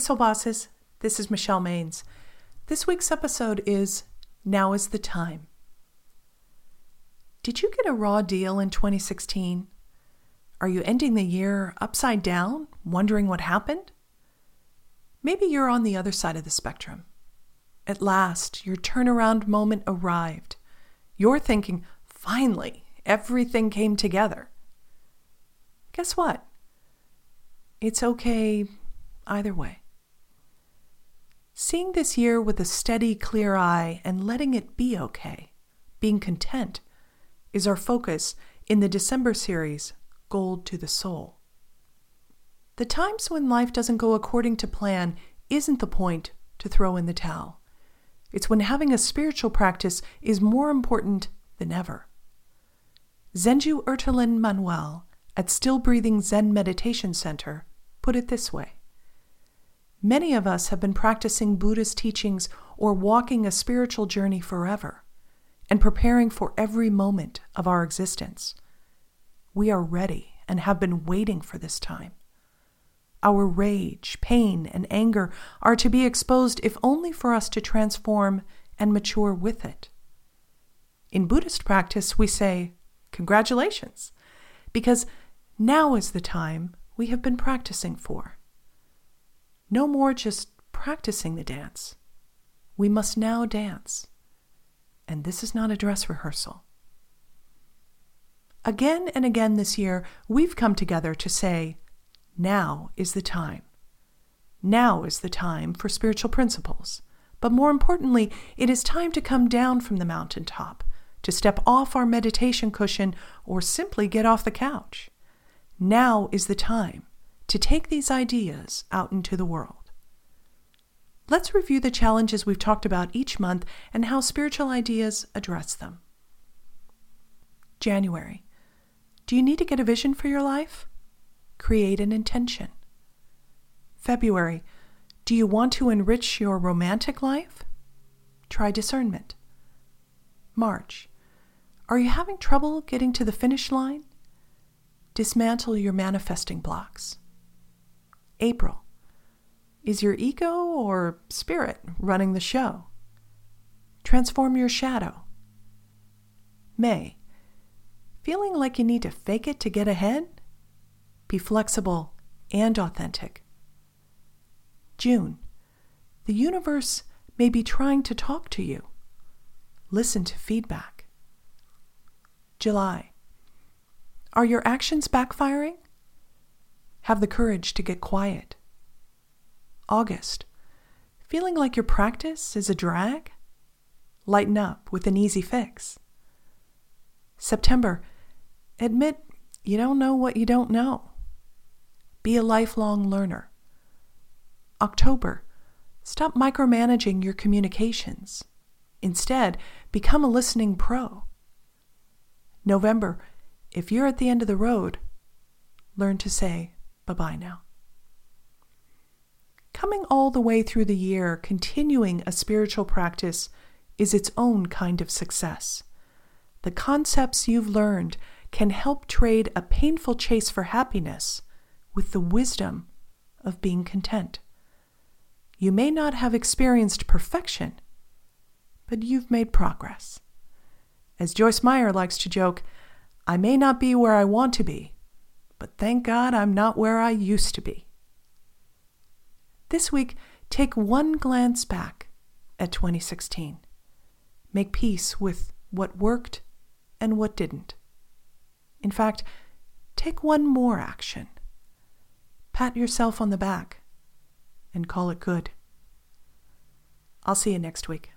Soul Bosses, this is Michelle Maines. This week's episode is Now is the Time. Did you get a raw deal in 2016? Are you ending the year upside down, wondering what happened? Maybe you're on the other side of the spectrum. At last, your turnaround moment arrived. You're thinking, finally, everything came together. Guess what? It's okay either way. Seeing this year with a steady, clear eye and letting it be okay, being content, is our focus in the December series, Gold to the Soul. The times when life doesn't go according to plan isn't the point to throw in the towel. It's when having a spiritual practice is more important than ever. Zenju Earthlyn Manuel at Still Breathing Zen Meditation Center put it this way. Many of us have been practicing Buddha's teachings or walking a spiritual journey forever and preparing for every moment of our existence. We are ready and have been waiting for this time. Our rage, pain, and anger are to be exposed if only for us to transform and mature with it. In Buddhist practice, we say, congratulations, because now is the time we have been practicing for. No more just practicing the dance. We must now dance. And this is not a dress rehearsal. Again and again this year, we've come together to say, now is the time. Now is the time for spiritual principles. But more importantly, it is time to come down from the mountaintop, to step off our meditation cushion, or simply get off the couch. Now is the time to take these ideas out into the world. Let's review the challenges we've talked about each month and how spiritual ideas address them. January. Do you need to get a vision for your life? Create an intention. February. Do you want to enrich your romantic life? Try discernment. March. Are you having trouble getting to the finish line? Dismantle your manifesting blocks. April. Is your ego or spirit running the show? Transform your shadow. May. Feeling like you need to fake it to get ahead? Be flexible and authentic. June. The universe may be trying to talk to you. Listen to feedback. July. Are your actions backfiring? Have the courage to get quiet. August. Feeling like your practice is a drag? Lighten up with an easy fix. September. Admit you don't know what you don't know. Be a lifelong learner. October. Stop micromanaging your communications. Instead, become a listening pro. November. If you're at the end of the road, learn to say bye-bye now. Coming all the way through the year, continuing a spiritual practice is its own kind of success. The concepts you've learned can help trade a painful chase for happiness with the wisdom of being content. You may not have experienced perfection, but you've made progress. As Joyce Meyer likes to joke, I may not be where I want to be, but thank God I'm not where I used to be. This week, take one glance back at 2016. Make peace with what worked and what didn't. In fact, take one more action. Pat yourself on the back and call it good. I'll see you next week.